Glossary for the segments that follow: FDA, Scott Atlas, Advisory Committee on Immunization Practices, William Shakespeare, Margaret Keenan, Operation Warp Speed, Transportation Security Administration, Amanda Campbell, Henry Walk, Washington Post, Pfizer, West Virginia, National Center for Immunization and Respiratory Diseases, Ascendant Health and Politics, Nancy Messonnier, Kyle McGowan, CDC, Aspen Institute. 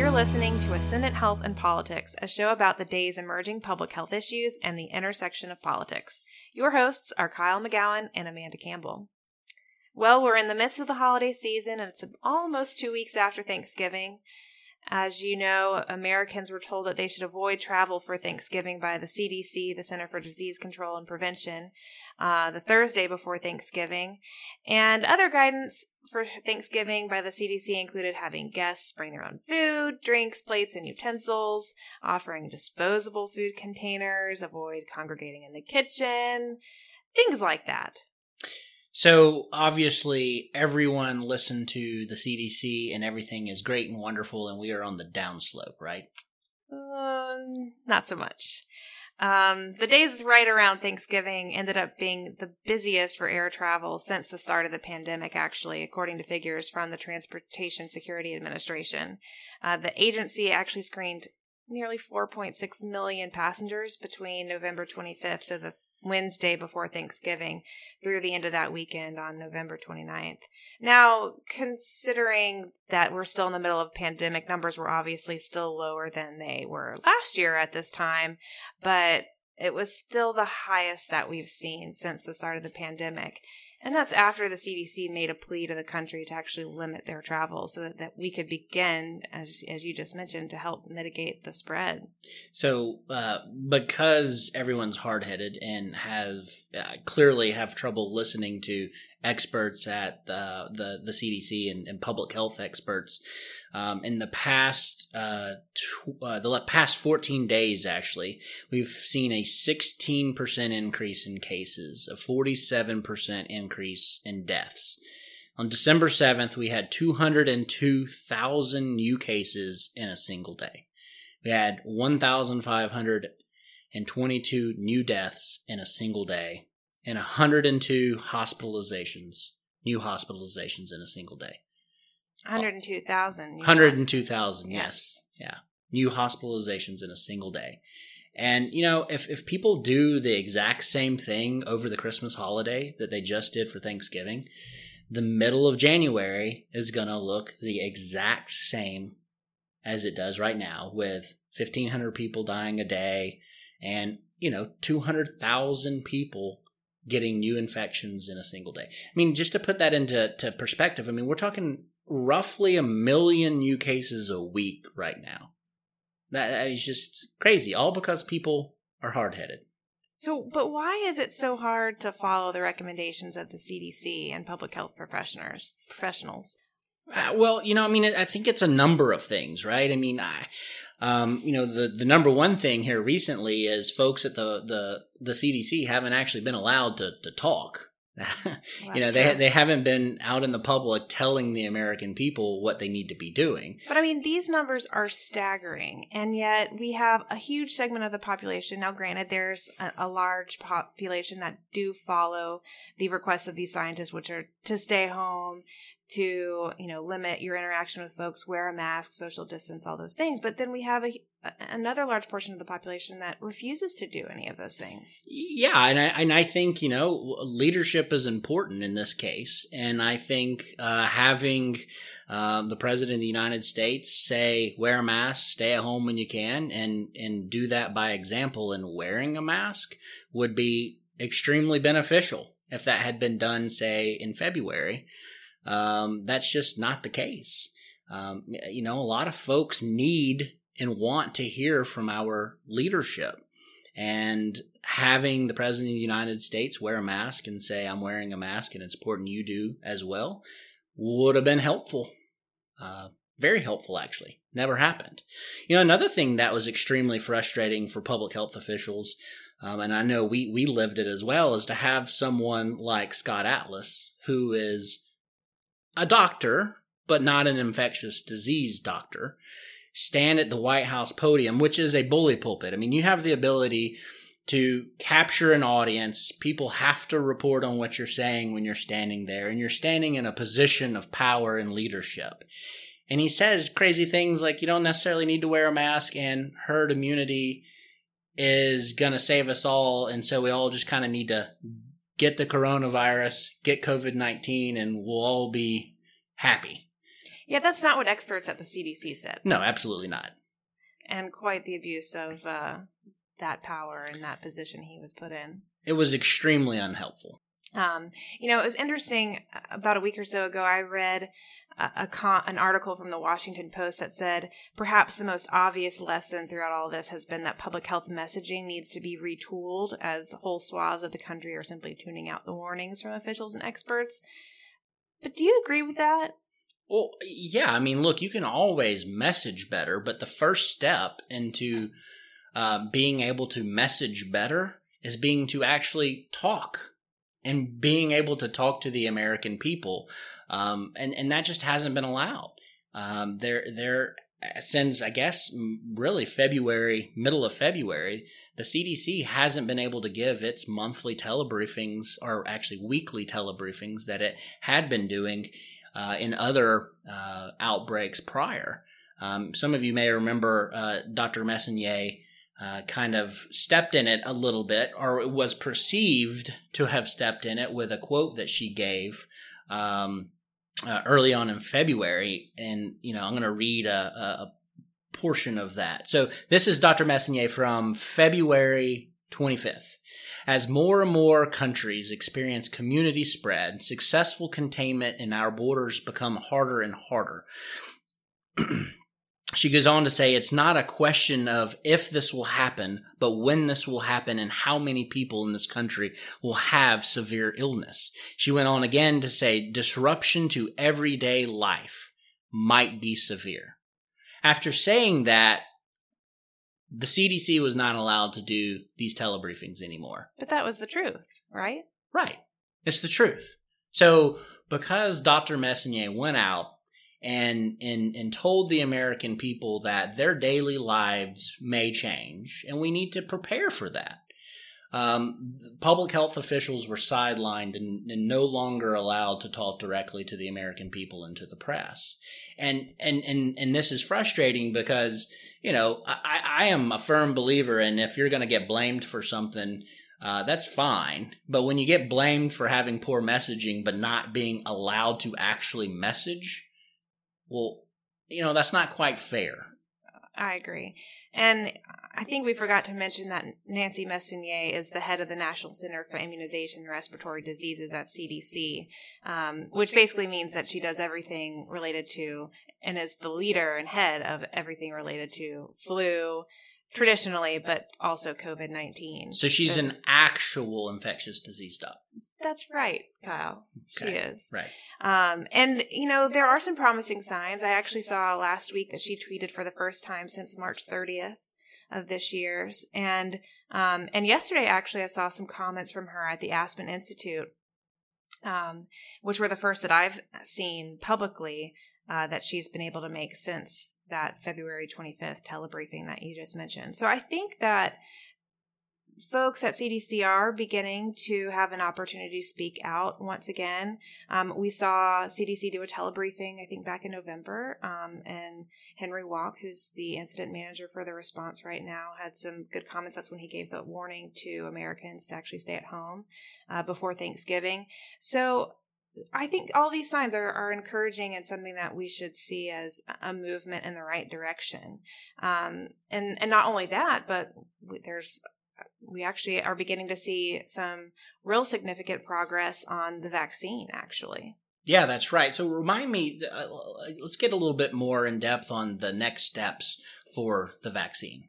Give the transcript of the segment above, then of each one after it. You're listening to Ascendant Health and Politics, a show about the day's emerging public health issues and the intersection of politics. Your hosts are Kyle McGowan and Amanda Campbell. Well, we're in the midst of the holiday season, and it's almost 2 weeks after Thanksgiving. As you know, Americans were told that they should avoid travel for Thanksgiving by the CDC, the Center for Disease Control and Prevention, the Thursday before Thanksgiving. And other guidance for Thanksgiving by the CDC included having guests bring their own food, drinks, plates, and utensils, offering disposable food containers, avoid congregating in the kitchen, things like that. So, obviously, everyone listened to the CDC and everything is great and wonderful and we are on the downslope, right? Not so much. The days right around Thanksgiving ended up being the busiest for air travel since the start of the pandemic, actually, according to figures from the Transportation Security Administration. The agency actually screened nearly 4.6 million passengers between November 25th to the Wednesday before Thanksgiving through the end of that weekend on November 29th. Now, considering that we're still in the middle of pandemic, numbers were obviously still lower than they were last year at this time, but it was still the highest that we've seen since the start of the pandemic. And that's after the CDC made a plea to the country to actually limit their travel so that we could begin, as you just mentioned, to help mitigate the spread. So because everyone's hard-headed and clearly have trouble listening to experts at the CDC and public health experts, in the past, the past 14 days, actually, we've seen a 16% increase in cases, a 47% increase in deaths. On December 7th, we had 202,000 new cases in a single day. We had 1,522 new deaths in a single day and 102 hospitalizations, new hospitalizations in a single day. 102,000. 102,000, yes. Yeah. New hospitalizations in a single day. And, you know, if people do the exact same thing over the Christmas holiday that they just did for Thanksgiving, the middle of January is going to look the exact same as it does right now, with 1,500 people dying a day and, you know, 200,000 people getting new infections in a single day. I mean, just to put that into perspective, I mean, we're talking roughly 1 million new cases a week right now. That is just crazy, all because people are hard-headed. So, but why is it so hard to follow the recommendations of the CDC and public health professionals? Well, you know, I mean, I think it's a number of things, right? I mean, the number one thing here recently is folks at the CDC haven't actually been allowed to talk. You know, they haven't been out in the public telling the American people what they need to be doing. But I mean, these numbers are staggering, and yet we have a huge segment of the population. Now, granted, there's a large population that do follow the requests of these scientists, which are to stay home, to, you know, limit your interaction with folks, wear a mask, social distance, all those things. But then we have another large portion of the population that refuses to do any of those things. Yeah, and I think, you know, leadership is important in this case. And I think having the President of the United States say, wear a mask, stay at home when you can, and do that by example in wearing a mask would be extremely beneficial if that had been done, say, in February. That's just not the case. You know, a lot of folks need and want to hear from our leadership, and having the President of the United States wear a mask and say, I'm wearing a mask and it's important you do as well, would have been helpful. Very helpful, actually. Never happened. You know, another thing that was extremely frustrating for public health officials, and I know we lived it as well, is to have someone like Scott Atlas, who is a doctor, but not an infectious disease doctor, stand at the White House podium, which is a bully pulpit. I mean, you have the ability to capture an audience. People have to report on what you're saying when you're standing there, and you're standing in a position of power and leadership. And he says crazy things like, you don't necessarily need to wear a mask, and herd immunity is going to save us all, and so we all just kind of need to get the coronavirus, get COVID-19, and we'll all be happy. Yeah, that's not what experts at the CDC said. No, absolutely not. And quite the abuse of that power and that position he was put in. It was extremely unhelpful. It was interesting. About a week or so ago, I read an article from the Washington Post that said, perhaps the most obvious lesson throughout all this has been that public health messaging needs to be retooled as whole swaths of the country are simply tuning out the warnings from officials and experts. But do you agree with that? Well, yeah. I mean, look, you can always message better, but the first step into being able to message better is being to actually talk and being able to talk to the American people. And that just hasn't been allowed. Since, I guess, really middle of February, the CDC hasn't been able to give its monthly telebriefings, or actually weekly telebriefings that it had been doing in other outbreaks prior. Some of you may remember Dr. Messonnier kind of stepped in it a little bit, or was perceived to have stepped in it with a quote that she gave early on in February. And, I'm going to read a portion of that. So this is Dr. Messonnier from February 25th. As more and more countries experience community spread, successful containment in our borders become harder and harder. She goes on to say, it's not a question of if this will happen, but when this will happen and how many people in this country will have severe illness. She went on again to say, disruption to everyday life might be severe. After saying that, the CDC was not allowed to do these telebriefings anymore. But that was the truth, right? Right. It's the truth. So because Dr. Messonnier went out and told the American people that their daily lives may change, and we need to prepare for that. Public health officials were sidelined and no longer allowed to talk directly to the American people and to the press. And this is frustrating because, I am a firm believer in, if you're going to get blamed for something, that's fine. But when you get blamed for having poor messaging but not being allowed to actually message, well, that's not quite fair. I agree. And I think we forgot to mention that Nancy Messonnier is the head of the National Center for Immunization and Respiratory Diseases at CDC, which basically means that she does everything related to, and is the leader and head of everything related to, flu traditionally, but also COVID-19. So she's an actual infectious disease doctor. That's right, Kyle. Okay. She is. Right. There are some promising signs. I actually saw last week that she tweeted for the first time since March 30th of this year. And yesterday, actually, I saw some comments from her at the Aspen Institute, which were the first that I've seen publicly that she's been able to make since that February 25th telebriefing that you just mentioned. So I think that folks at CDC are beginning to have an opportunity to speak out once again. We saw CDC do a telebriefing, I think, back in November, and Henry Walk, who's the incident manager for the response right now, had some good comments. That's when he gave the warning to Americans to actually stay at home before Thanksgiving. So I think all these signs are encouraging and something that we should see as a movement in the right direction. And not only that, but we actually are beginning to see some real significant progress on the vaccine, actually. Yeah, that's right. So remind me, let's get a little bit more in depth on the next steps for the vaccine.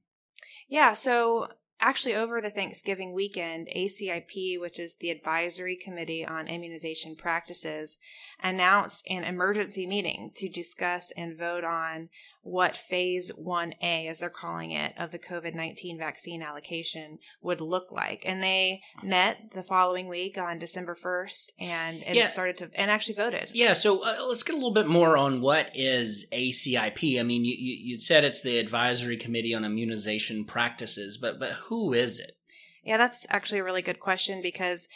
Yeah, so actually over the Thanksgiving weekend, ACIP, which is the Advisory Committee on Immunization Practices, announced an emergency meeting to discuss and vote on what phase 1A, as they're calling it, of the COVID-19 vaccine allocation would look like. And they met the following week on December 1st and actually voted. Yeah. So let's get a little bit more on what is ACIP. I mean, you said it's the Advisory Committee on Immunization Practices, but who is it? Yeah, that's actually a really good question because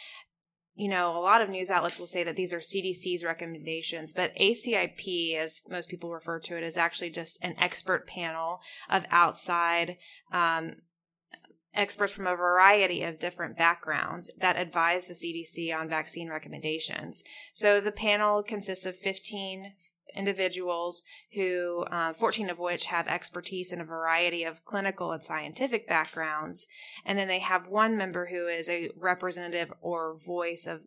a lot of news outlets will say that these are CDC's recommendations, but ACIP, as most people refer to it, is actually just an expert panel of outside experts from a variety of different backgrounds that advise the CDC on vaccine recommendations. So the panel consists of 15 individuals who, 14 of which have expertise in a variety of clinical and scientific backgrounds. And then they have one member who is a representative or voice of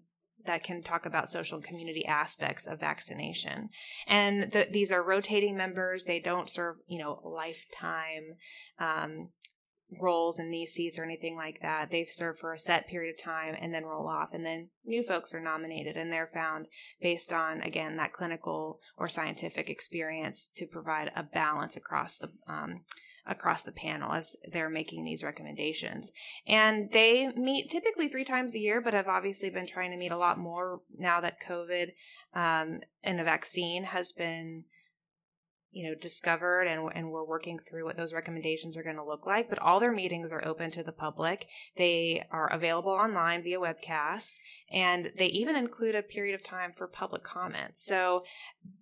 that can talk about social and community aspects of vaccination. And these are rotating members. They don't serve, lifetime roles in these seats or anything like that. They've served for a set period of time and then roll off. And then new folks are nominated, and they're found based on, again, that clinical or scientific experience to provide a balance across the panel as they're making these recommendations. And they meet typically 3 times a year, but have obviously been trying to meet a lot more now that COVID and a vaccine has been discovered, and we're working through what those recommendations are going to look like. But all their meetings are open to the public. They are available online via webcast, and they even include a period of time for public comments. So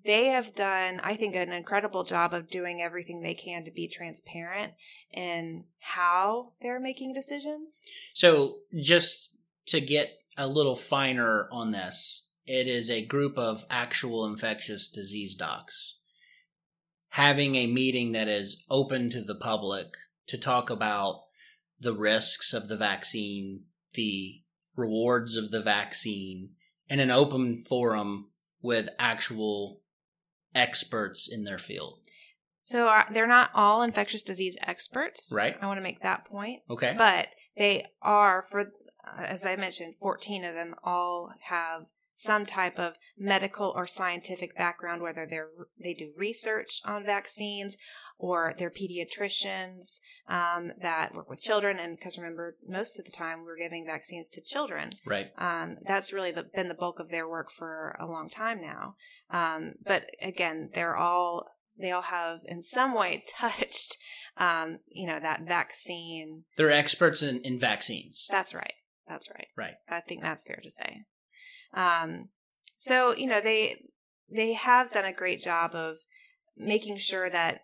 they have done, I think, an incredible job of doing everything they can to be transparent in how they're making decisions. So just to get a little finer on this, it is a group of actual infectious disease docs having a meeting that is open to the public to talk about the risks of the vaccine, the rewards of the vaccine, in an open forum with actual experts in their field. So they're not all infectious disease experts. Right. I want to make that point. Okay. But they are, as I mentioned, 14 of them all have some type of medical or scientific background, whether they do research on vaccines or they're pediatricians that work with children. And because remember, most of the time we're giving vaccines to children. Right. That's really been the bulk of their work for a long time now. But again, they all have in some way touched, that vaccine. They're experts in vaccines. That's right. Right. I think that's fair to say. So, they have done a great job of making sure that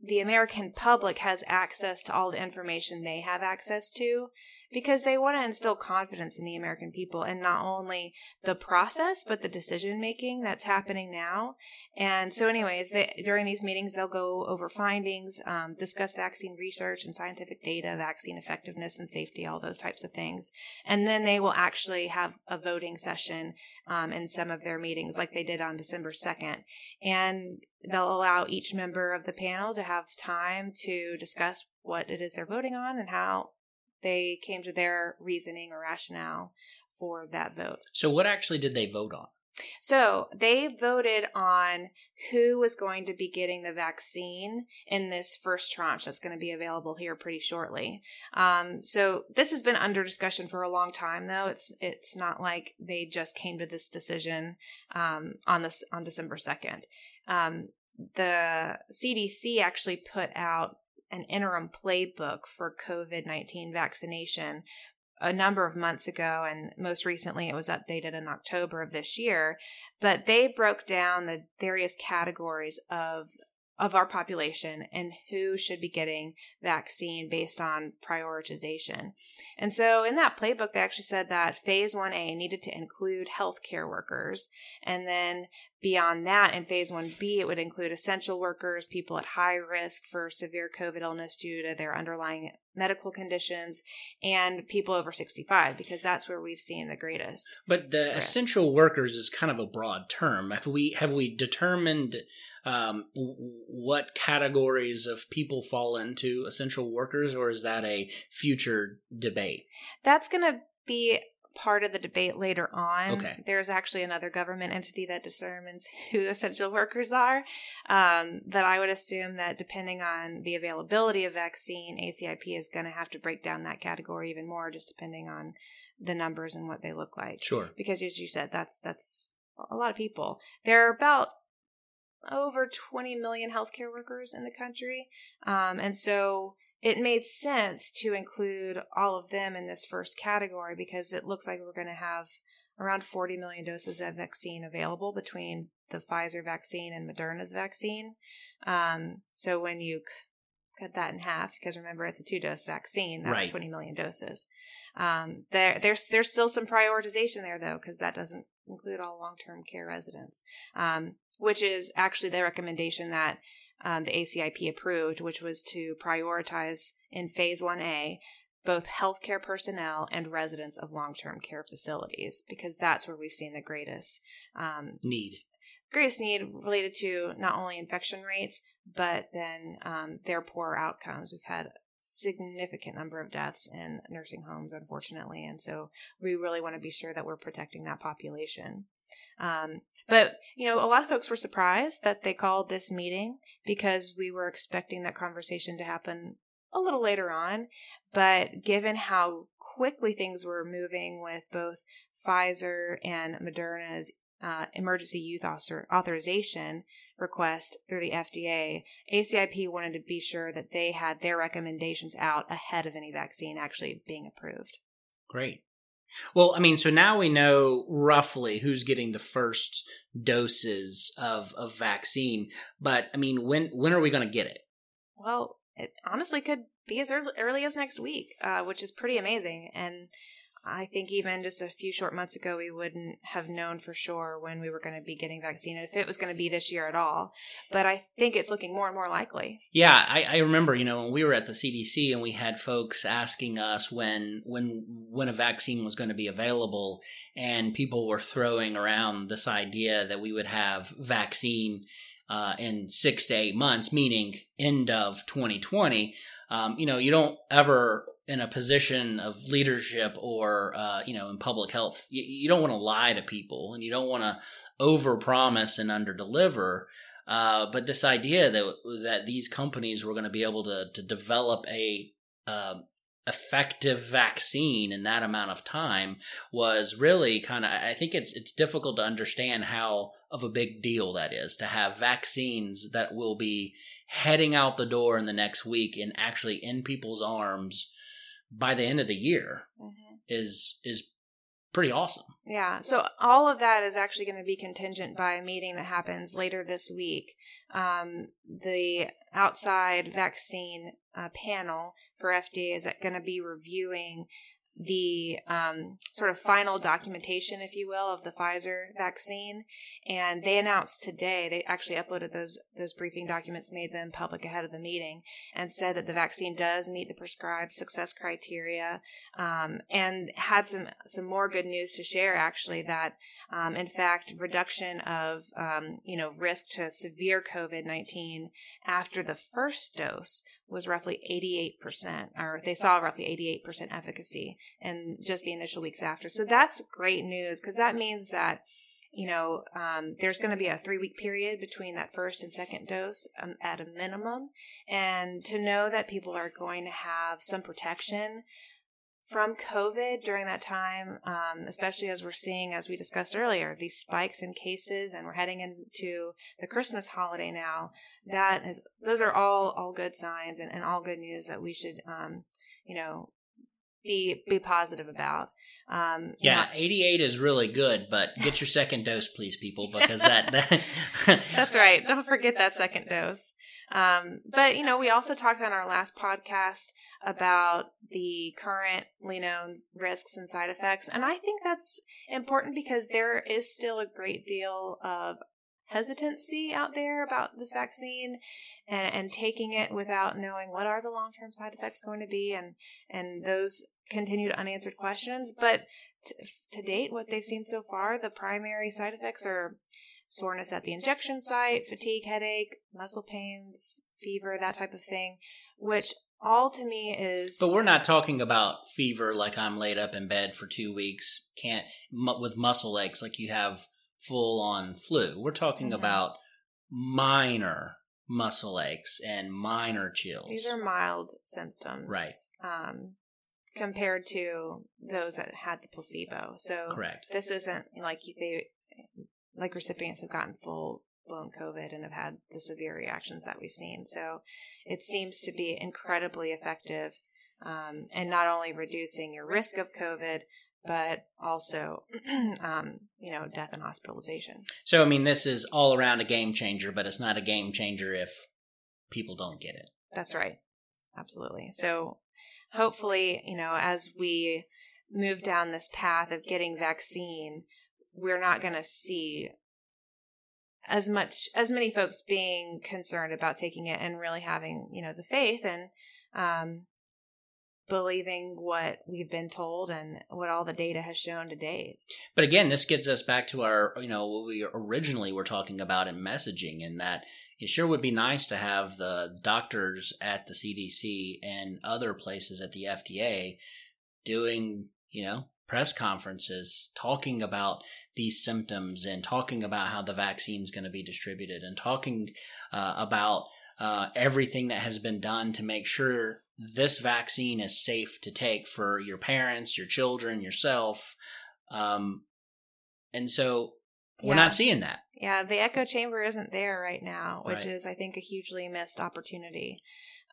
the American public has access to all the information they have access to, because they want to instill confidence in the American people, and not only the process, but the decision making that's happening now. And so anyways, during these meetings, they'll go over findings, discuss vaccine research and scientific data, vaccine effectiveness and safety, all those types of things. And then they will actually have a voting session in some of their meetings, like they did on December 2nd. And they'll allow each member of the panel to have time to discuss what it is they're voting on and how they came to their reasoning or rationale for that vote. So what actually did they vote on? So they voted on who was going to be getting the vaccine in this first tranche that's going to be available here pretty shortly. So this has been under discussion for a long time, though. It's not like they just came to this decision on December 2nd. The CDC actually put out an interim playbook for COVID-19 vaccination a number of months ago, and most recently it was updated in October of this year. But they broke down the various categories of our population and who should be getting vaccine based on prioritization. And so in that playbook, they actually said that phase 1A needed to include healthcare workers. And then beyond that, in phase 1B, it would include essential workers, people at high risk for severe COVID illness due to their underlying medical conditions, and people over 65, because that's where we've seen the greatest. But the risk. Essential workers is kind of a broad term. Have we determined what categories of people fall into essential workers, or is that a future debate? That's going to be part of the debate later on. Okay. There's actually another government entity that determines who essential workers are. That I would assume that depending on the availability of vaccine, ACIP is going to have to break down that category even more, just depending on the numbers and what they look like. Sure. Because as you said, that's a lot of people. There are about over 20 million healthcare workers in the country. And so it made sense to include all of them in this first category, because it looks like we're going to have around 40 million doses of vaccine available between the Pfizer vaccine and Moderna's vaccine. So when you cut that in half, because remember, it's a 2-dose vaccine, that's right. 20 million doses. There's still some prioritization there, though, because that doesn't include all long-term care residents, which is actually the recommendation that the ACIP approved, which was to prioritize in Phase 1A both healthcare personnel and residents of long-term care facilities, because that's where we've seen the greatest need related to not only infection rates, but then their poor outcomes. We've had a significant number of deaths in nursing homes, unfortunately, and so we really want to be sure that we're protecting that population. But, you know, a lot of folks were surprised that they called this meeting because we were expecting that conversation to happen a little later on. But given how quickly things were moving with both Pfizer and Moderna's emergency youth authorization request through the FDA, ACIP wanted to be sure that they had their recommendations out ahead of any vaccine actually being approved. Great. Well, I mean, so now we know roughly who's getting the first doses of vaccine, but I mean, when are we going to get it? Well, it honestly could be as early as next week, which is pretty amazing. And I think even just a few short months ago, we wouldn't have known for sure when we were going to be getting vaccine, if it was going to be this year at all. But I think it's looking more and more likely. Yeah, I remember, you know, when we were at the CDC and we had folks asking us when a vaccine was going to be available, and people were throwing around this idea that we would have vaccine in 6 to 8 months, meaning end of 2020. You know, you don't ever in a position of leadership or, you know, in public health, you don't want to lie to people and you don't want to overpromise and underdeliver. But this idea that these companies were going to be able to develop a effective vaccine in that amount of time was really kind of, I think it's difficult to understand how of a big deal that is to have vaccines that will be heading out the door in the next week and actually in people's arms by the end of the year. Mm-hmm. is pretty awesome. Yeah. So all of that is actually going to be contingent by a meeting that happens later this week. The outside vaccine panel for FDA is going to be reviewing the sort of final documentation, if you will, of the Pfizer vaccine. And they announced today, they actually uploaded those briefing documents, made them public ahead of the meeting, and said that the vaccine does meet the prescribed success criteria, and had some more good news to share, actually, that, in fact, reduction of, you know, risk to severe COVID-19 after the first dose was roughly 88%, or they saw roughly 88% efficacy in just the initial weeks after. So that's great news, because that means that, you know, there's going to be a 3-week period between that first and second dose at a minimum. And to know that people are going to have some protection from COVID during that time, especially as we're seeing, as we discussed earlier, these spikes in cases, and we're heading into the Christmas holiday now. Those are all good signs and all good news that we should, you know, be positive about. Yeah, 88 is really good, but get your second dose, please, people, because that's right. Don't forget that second dose. But, you know, we also talked on our last podcast about the currently known risks and side effects. And I think that's important because there is still a great deal of hesitancy out there about this vaccine and taking it without knowing what are the long-term side effects going to be and those continued unanswered questions. But to date, what they've seen so far, the primary side effects are soreness at the injection site, fatigue, headache, muscle pains, fever, that type of thing, which all to me is... But we're not talking about fever like I'm laid up in bed for 2 weeks, with muscle aches like you have full-on flu. We're talking about minor muscle aches and minor chills. These are mild symptoms. Right. Compared to those that had the placebo. So correct. This isn't like recipients have gotten full-blown COVID and have had the severe reactions that we've seen. So it seems to be incredibly effective, and not only reducing your risk of COVID, but also, you know, death and hospitalization. So, I mean, this is all around a game changer, but it's not a game changer if people don't get it. That's right. Absolutely. So hopefully, you know, as we move down this path of getting vaccine, we're not going to see as many folks being concerned about taking it and really having, you know, the faith and believing what we've been told and what all the data has shown to date. But again, this gets us back to our, you know, what we originally were talking about in messaging, and that it sure would be nice to have the doctors at the CDC and other places at the FDA doing, you know, press conferences talking about these symptoms and talking about how the vaccine is going to be distributed and talking about everything that has been done to make sure this vaccine is safe to take for your parents, your children, yourself. And so we're not seeing that. Yeah, the echo chamber isn't there right now, which is, I think, a hugely missed opportunity,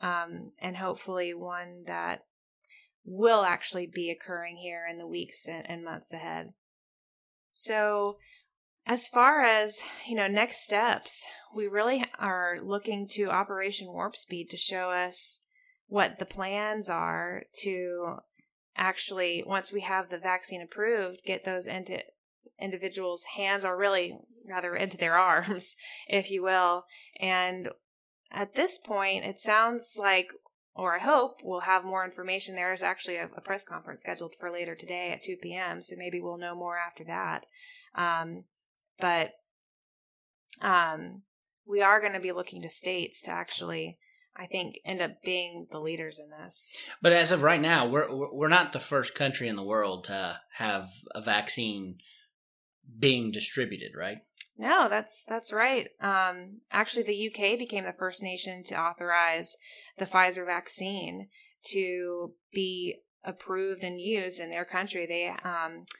and hopefully one that will actually be occurring here in the weeks and months ahead. So as far as, you know, next steps, we really are looking to Operation Warp Speed to show us what the plans are to actually, once we have the vaccine approved, get those into individuals' hands, or really rather into their arms, if you will. And at this point, it sounds like, or I hope, we'll have more information. There is actually a press conference scheduled for later today at 2 p.m., so maybe we'll know more after that. But we are going to be looking to states to actually, I think, end up being the leaders in this. But as of right now, we're not the first country in the world to have a vaccine being distributed, right? No, that's right. Actually, the UK became the first nation to authorize the Pfizer vaccine to be approved and used in their country. They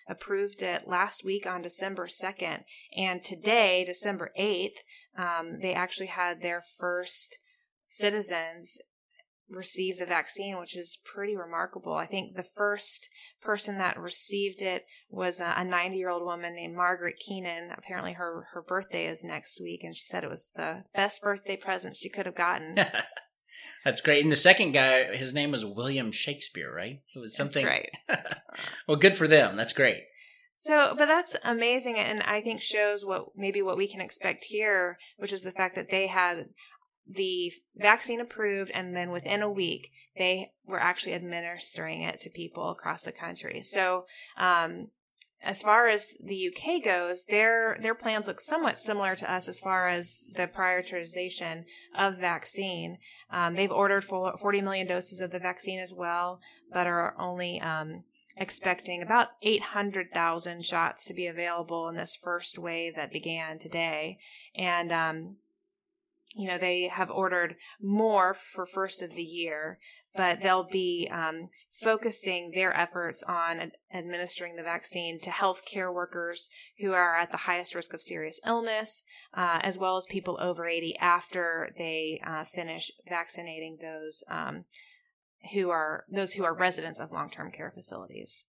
approved it last week on December 2nd, and today, December 8th, they actually had their first citizens receive the vaccine, which is pretty remarkable. I think the first person that received it was a 90-year-old woman named Margaret Keenan. Apparently her birthday is next week, and she said it was the best birthday present she could have gotten. That's great. And the second guy, his name was William Shakespeare, right? It was something. That's right. Well, good for them. That's great. So, but that's amazing, and I think shows what we can expect here, which is the fact that they had the vaccine approved, and then within a week, they were actually administering it to people across the country. So, as far as the UK goes, their plans look somewhat similar to us as far as the prioritization of vaccine. They've ordered 40 million doses of the vaccine as well, but are only expecting about 800,000 shots to be available in this first wave that began today. And you know, they have ordered more for first of the year, but they'll be focusing their efforts on administering the vaccine to healthcare workers who are at the highest risk of serious illness, as well as people over 80 after they finish vaccinating those who are residents of long-term care facilities.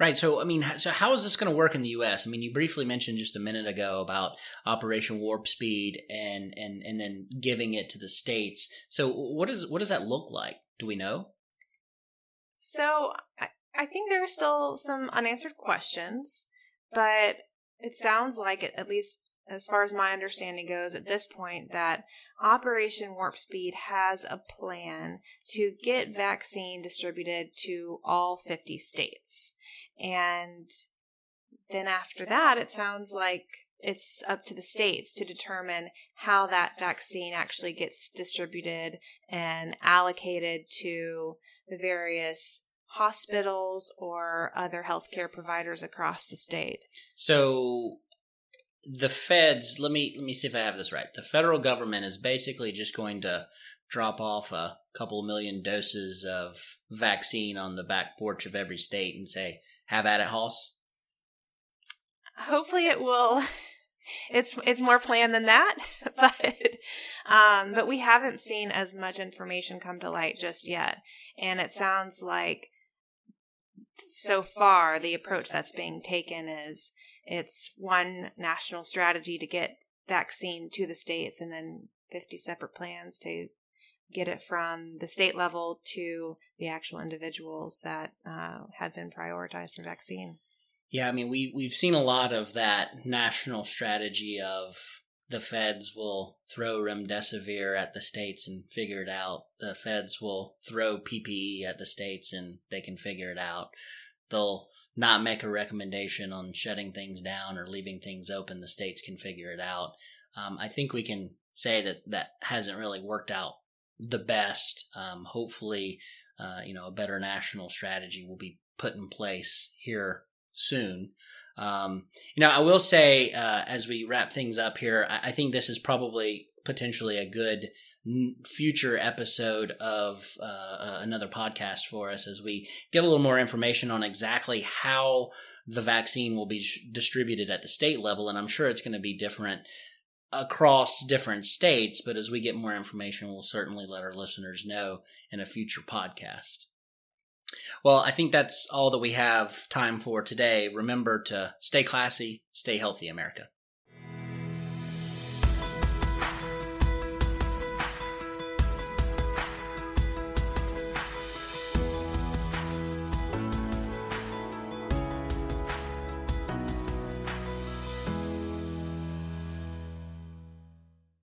Right. So, I mean, so how is this going to work in the U.S.? I mean, you briefly mentioned just a minute ago about Operation Warp Speed and then giving it to the states. So what does that look like? Do we know? So I think there are still some unanswered questions, but it sounds like, at least as far as my understanding goes at this point, that Operation Warp Speed has a plan to get vaccine distributed to all 50 states. And then after that, it sounds like it's up to the states to determine how that vaccine actually gets distributed and allocated to the various hospitals or other healthcare providers across the state. So the feds, let me see if I have this right. The federal government is basically just going to drop off a couple million doses of vaccine on the back porch of every state and say, "Have at it, Hoss." Hopefully it will. It's more planned than that, but we haven't seen as much information come to light just yet. And it sounds like so far the approach that's being taken is it's one national strategy to get vaccine to the states, and then 50 separate plans to get it from the state level to the actual individuals that have been prioritized for vaccine. Yeah, I mean, we've seen a lot of that national strategy of the feds will throw remdesivir at the states and figure it out. The feds will throw PPE at the states and they can figure it out. They'll not make a recommendation on shutting things down or leaving things open. The states can figure it out. I think we can say that that hasn't really worked out the best. Hopefully, a better national strategy will be put in place here soon. I will say, as we wrap things up here, I think this is probably potentially a good future episode of another podcast for us as we get a little more information on exactly how the vaccine will be distributed at the state level. And I'm sure it's going to be different across different states, but as we get more information, we'll certainly let our listeners know in a future podcast. Well, I think that's all that we have time for today. Remember to stay classy, stay healthy, America.